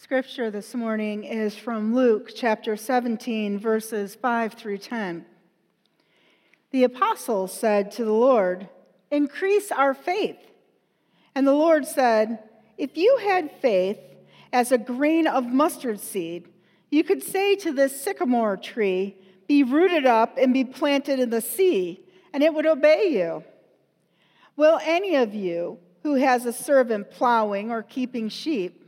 Scripture this morning is from Luke chapter 17, verses 5 through 10. The apostles said to the Lord, "Increase our faith." And the Lord said, "If you had faith as a grain of mustard seed, you could say to this sycamore tree, 'Be rooted up and be planted in the sea,' and it would obey you. Will any of you who has a servant plowing or keeping sheep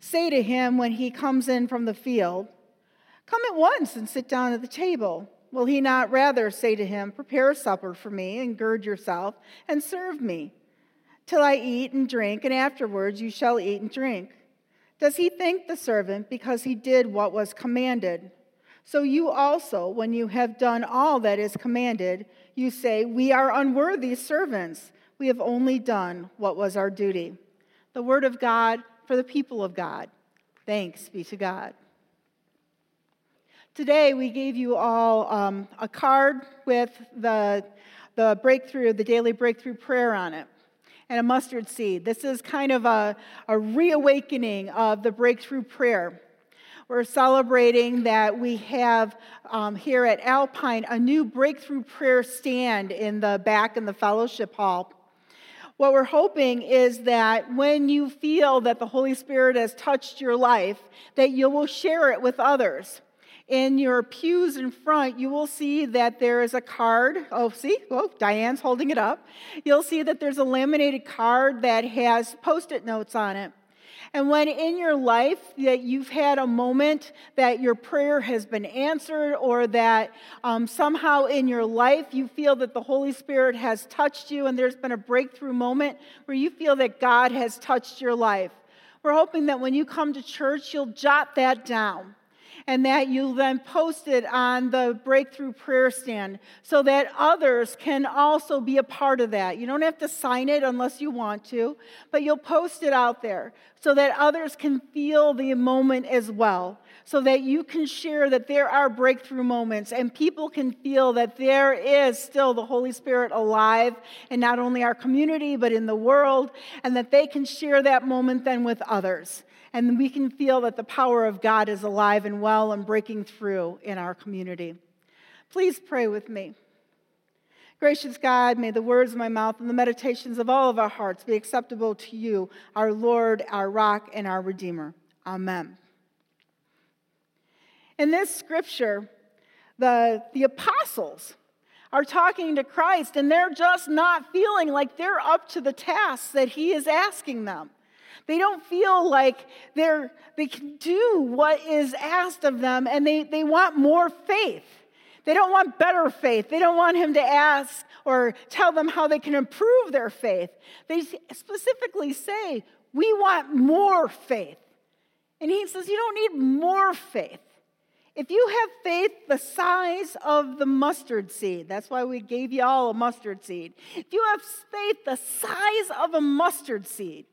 say to him when he comes in from the field, 'Come at once and sit down at the table'? Will he not rather say to him, 'Prepare a supper for me and gird yourself and serve me till I eat and drink, and afterwards you shall eat and drink'? Does he thank the servant because he did what was commanded? So you also, when you have done all that is commanded, you say, 'We are unworthy servants. We have only done what was our duty.'" The word of God for the people of God. Thanks be to God. Today we gave you all a card with the breakthrough, the daily breakthrough prayer on it, and a mustard seed. This is kind of a reawakening of the breakthrough prayer. We're celebrating that we have here at Alpine a new breakthrough prayer stand in the back in the fellowship hall. What we're hoping is that when you feel that the Holy Spirit has touched your life, that you will share it with others. In your pews in front, you will see that there is a card. Oh, see? Oh, Diane's holding it up. You'll see that there's a laminated card that has Post-it notes on it. And when in your life that you've had a moment that your prayer has been answered, or that somehow in your life you feel that the Holy Spirit has touched you and there's been a breakthrough moment where you feel that God has touched your life, we're hoping that when you come to church, you'll jot that down, and that you then post it on the breakthrough prayer stand so that others can also be a part of that. You don't have to sign it unless you want to, but you'll post it out there so that others can feel the moment as well, so that you can share that there are breakthrough moments and people can feel that there is still the Holy Spirit alive in not only our community but in the world, and that they can share that moment then with others. And we can feel that the power of God is alive and well and breaking through in our community. Please pray with me. Gracious God, may the words of my mouth and the meditations of all of our hearts be acceptable to you, our Lord, our Rock, and our Redeemer. Amen. In this scripture, the apostles are talking to Christ, and they're just not feeling like they're up to the task that he is asking them. They don't feel like they can do what is asked of them, and they want more faith. They don't want better faith. They don't want him to ask or tell them how they can improve their faith. They specifically say, "We want more faith." And he says, "You don't need more faith. If you have faith the size of the mustard seed," that's why we gave you all a mustard seed. "If you have faith the size of a mustard seed,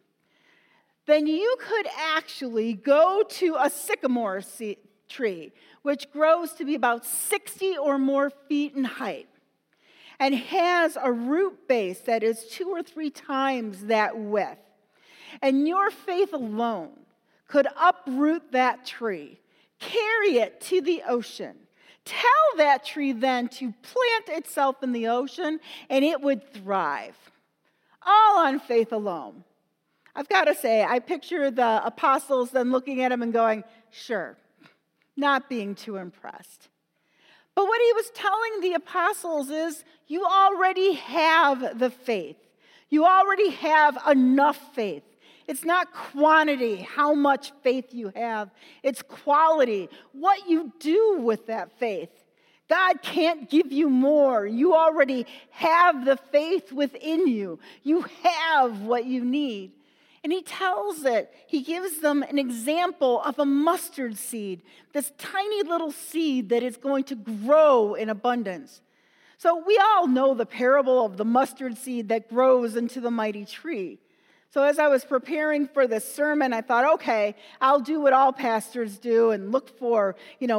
then you could actually go to a sycamore tree, which grows to be about 60 or more feet in height and has a root base that is 2 or 3 times that width. And your faith alone could uproot that tree, carry it to the ocean, tell that tree then to plant itself in the ocean, and it would thrive." All on faith alone. I've got to say, I picture the apostles then looking at him and going, "Sure," not being too impressed. But what he was telling the apostles is, you already have the faith. You already have enough faith. It's not quantity, how much faith you have. It's quality, what you do with that faith. God can't give you more. You already have the faith within you. You have what you need. And he tells it, he gives them an example of a mustard seed, this tiny little seed that is going to grow in abundance. So we all know the parable of the mustard seed that grows into the mighty tree. So as I was preparing for this sermon, I thought, okay, I'll do what all pastors do and look for,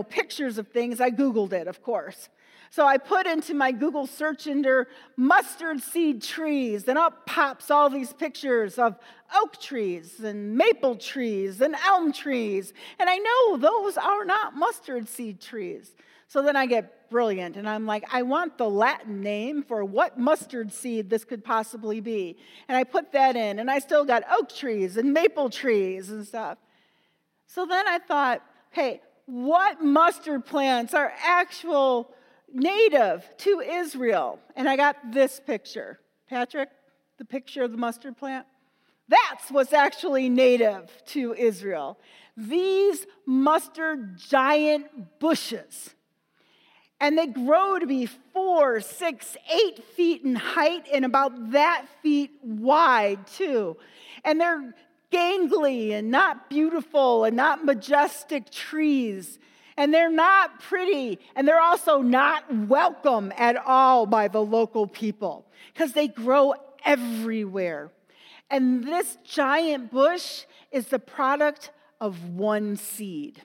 pictures of things. I Googled it, of course. So I put into my Google search under mustard seed trees, and up pops all these pictures of oak trees and maple trees and elm trees. And I know those are not mustard seed trees. So then I get brilliant, and I'm like, I want the Latin name for what mustard seed this could possibly be. And I put that in, and I still got oak trees and maple trees and stuff. So then I thought, hey, what mustard plants are actual native to Israel? And I got this picture. Patrick, the picture of the mustard plant? That's what's actually native to Israel. These mustard giant bushes. And they grow to be 4, 6, 8 feet in height and about that feet wide, too. And they're gangly and not beautiful and not majestic trees. And they're not pretty. And they're also not welcome at all by the local people because they grow everywhere. And this giant bush is the product of one seed.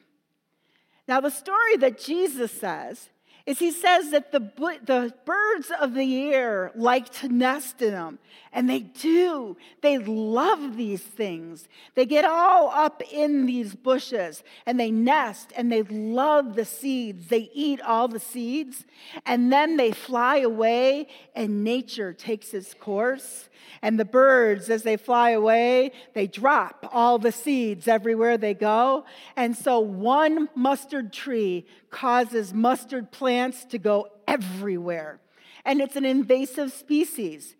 Now, the story that Jesus says is he says that the birds of the air like to nest in them. And they do. They love these things. They get all up in these bushes. And they nest. And they love the seeds. They eat all the seeds. And then they fly away. And nature takes its course. And the birds, as they fly away, they drop all the seeds everywhere they go. And so one mustard tree causes mustard plants to go everywhere. And it's an invasive species.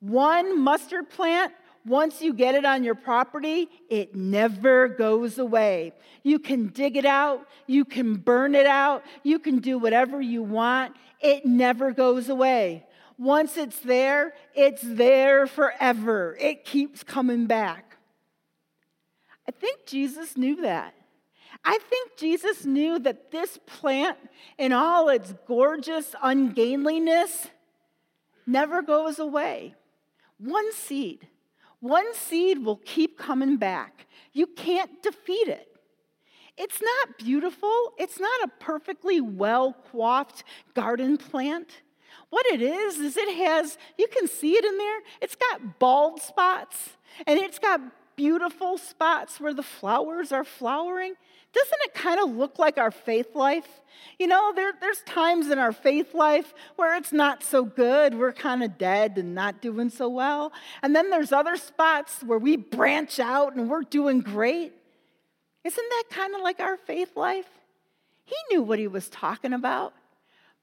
One mustard plant, once you get it on your property, it never goes away. You can dig it out. You can burn it out. You can do whatever you want. It never goes away. Once it's there forever. It keeps coming back. I think Jesus knew that. I think Jesus knew that this plant, in all its gorgeous ungainliness, never goes away. One seed will keep coming back. You can't defeat it. It's not beautiful. It's not a perfectly well-coiffed garden plant. What it is it has, you can see it in there, it's got bald spots, and it's got beautiful spots where the flowers are flowering. Doesn't it kind of look like our faith life? You know, there's times in our faith life where it's not so good. We're kind of dead and not doing so well. And then there's other spots where we branch out and we're doing great. Isn't that kind of like our faith life? He knew what he was talking about.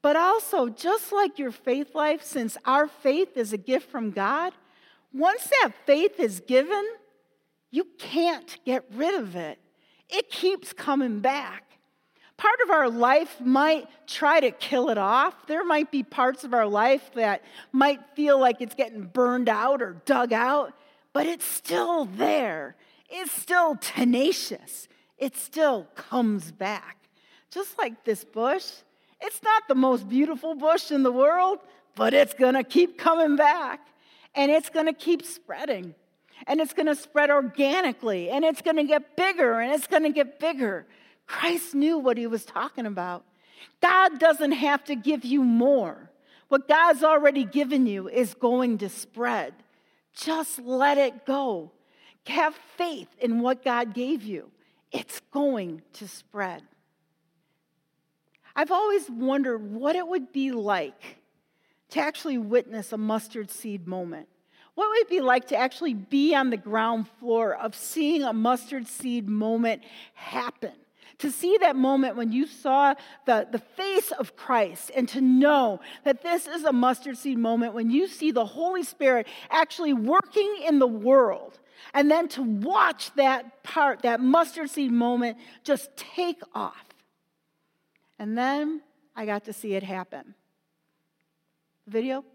But also, just like your faith life, since our faith is a gift from God, once that faith is given, you can't get rid of it. It keeps coming back. Part of our life might try to kill it off. There might be parts of our life that might feel like it's getting burned out or dug out, but it's still there. It's still tenacious. It still comes back. Just like this bush. It's not the most beautiful bush in the world, but it's going to keep coming back, and it's going to keep spreading, and it's going to spread organically, and it's going to get bigger, and it's going to get bigger. Christ knew what he was talking about. God doesn't have to give you more. What God's already given you is going to spread. Just let it go. Have faith in what God gave you. It's going to spread. I've always wondered what it would be like to actually witness a mustard seed moment. What would it be like to actually be on the ground floor of seeing a mustard seed moment happen? To see that moment when you saw the face of Christ, and to know that this is a mustard seed moment when you see the Holy Spirit actually working in the world, and then to watch that mustard seed moment just take off. And then I got to see it happen. Video.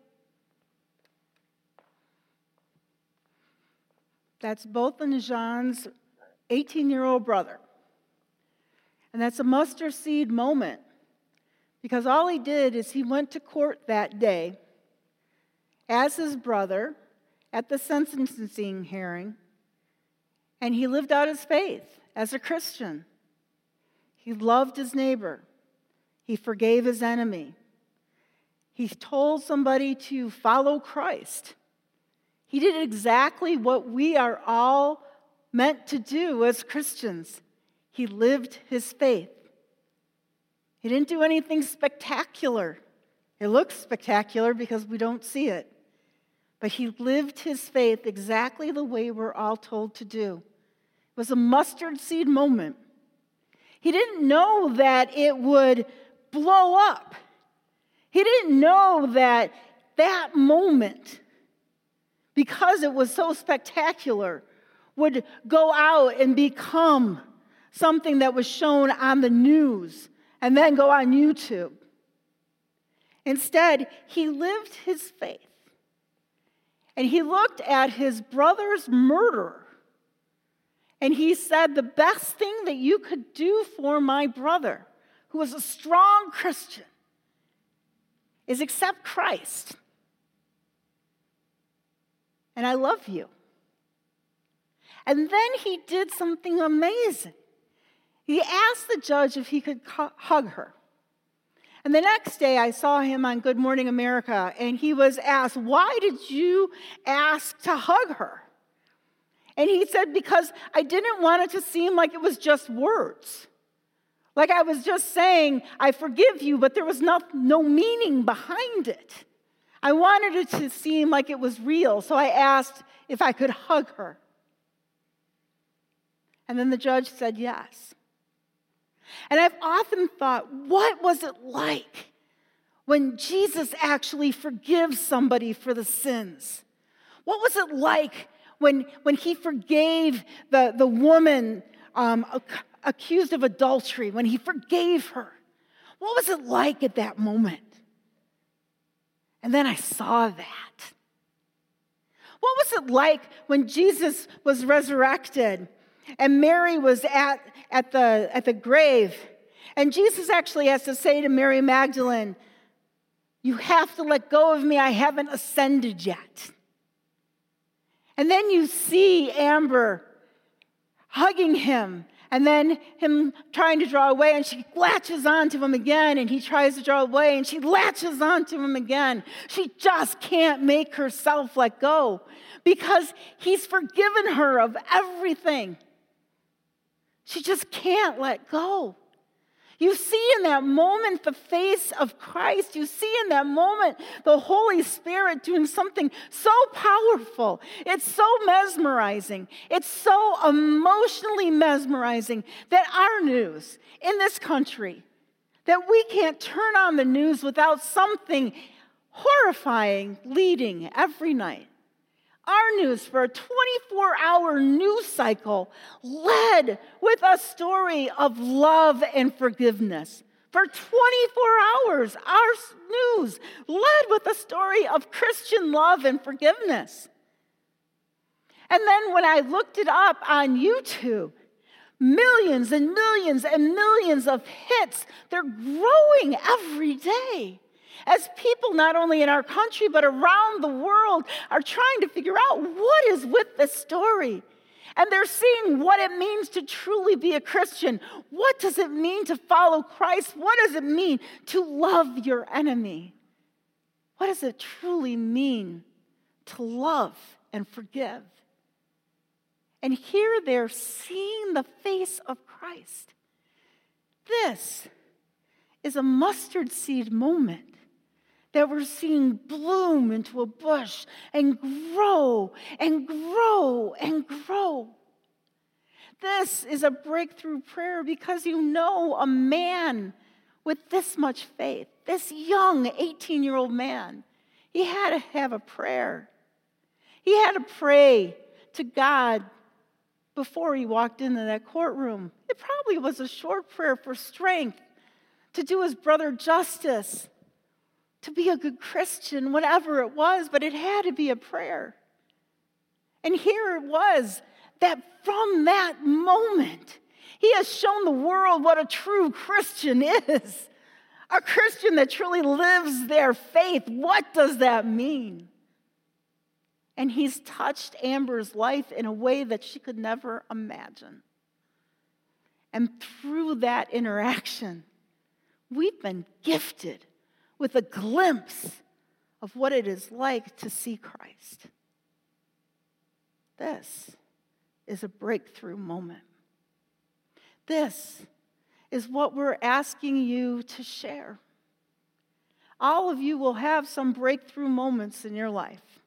That's both of Nizhan's 18-year-old brother. And that's a mustard seed moment. Because all he did is he went to court that day as his brother at the sentencing hearing. And he lived out his faith as a Christian. He loved his neighbor. He forgave his enemy. He's told somebody to follow Christ. He did exactly what we are all meant to do as Christians. He lived his faith. He didn't do anything spectacular. It looks spectacular because we don't see it. But he lived his faith exactly the way we're all told to do. It was a mustard seed moment. He didn't know that it would blow up. He didn't know that that moment, because it was so spectacular, would go out and become something that was shown on the news and then go on YouTube. Instead, he lived his faith. And he looked at his brother's murder, and he said, the best thing that you could do for my brother, who was a strong Christian, is accept Christ. And I love you. And then he did something amazing. He asked the judge if he could hug her. And the next day I saw him on Good Morning America, and he was asked, why did you ask to hug her? And he said, because I didn't want it to seem like it was just words. Like I was just saying, I forgive you, but there was no meaning behind it. I wanted it to seem like it was real, so I asked if I could hug her. And then the judge said yes. And I've often thought, what was it like when Jesus actually forgives somebody for the sins? What was it like when he forgave the woman accused of adultery, when he forgave her? What was it like at that moment? And then I saw that. What was it like when Jesus was resurrected and Mary was at the grave? And Jesus actually has to say to Mary Magdalene, you have to let go of me, I haven't ascended yet. And then you see Amber hugging him, and then him trying to draw away, and she latches onto him again, and he tries to draw away, and she latches onto him again. She just can't make herself let go because he's forgiven her of everything. She just can't let go. You see in that moment the face of Christ. You see in that moment the Holy Spirit doing something so powerful. It's so mesmerizing. It's so emotionally mesmerizing that our news in this country, that we can't turn on the news without something horrifying leading every night. Our news for a 24-hour news cycle led with a story of love and forgiveness. For 24 hours, our news led with a story of Christian love and forgiveness. And then when I looked it up on YouTube, millions and millions and millions of hits, they're growing every day. As people, not only in our country, but around the world, are trying to figure out what is with this story. And they're seeing what it means to truly be a Christian. What does it mean to follow Christ? What does it mean to love your enemy? What does it truly mean to love and forgive? And here they're seeing the face of Christ. This is a mustard seed moment that we're seeing bloom into a bush and grow and grow and grow. This is a breakthrough prayer because you know a man with this much faith, this young 18-year-old man, he had to have a prayer. He had to pray to God before he walked into that courtroom. It probably was a short prayer for strength to do his brother justice, to be a good Christian, whatever it was, but it had to be a prayer. And here it was that from that moment, he has shown the world what a true Christian is. A Christian that truly lives their faith. What does that mean? And he's touched Amber's life in a way that she could never imagine. And through that interaction, we've been gifted with a glimpse of what it is like to see Christ. This is a breakthrough moment. This is what we're asking you to share. All of you will have some breakthrough moments in your life.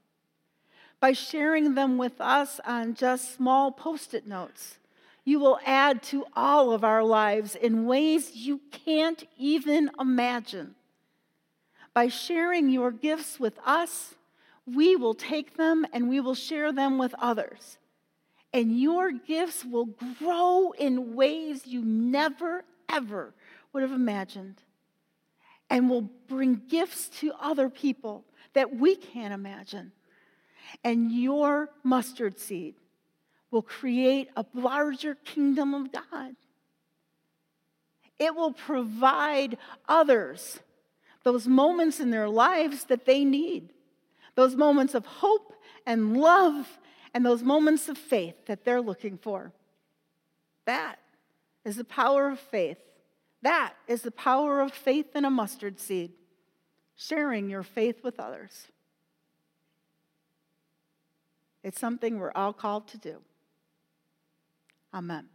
By sharing them with us on just small Post-it notes, you will add to all of our lives in ways you can't even imagine. By sharing your gifts with us, we will take them and we will share them with others. And your gifts will grow in ways you never, ever would have imagined. And will bring gifts to other people that we can't imagine. And your mustard seed will create a larger kingdom of God. It will provide others those moments in their lives that they need, those moments of hope and love and those moments of faith that they're looking for. That is the power of faith. That is the power of faith in a mustard seed, sharing your faith with others. It's something we're all called to do. Amen.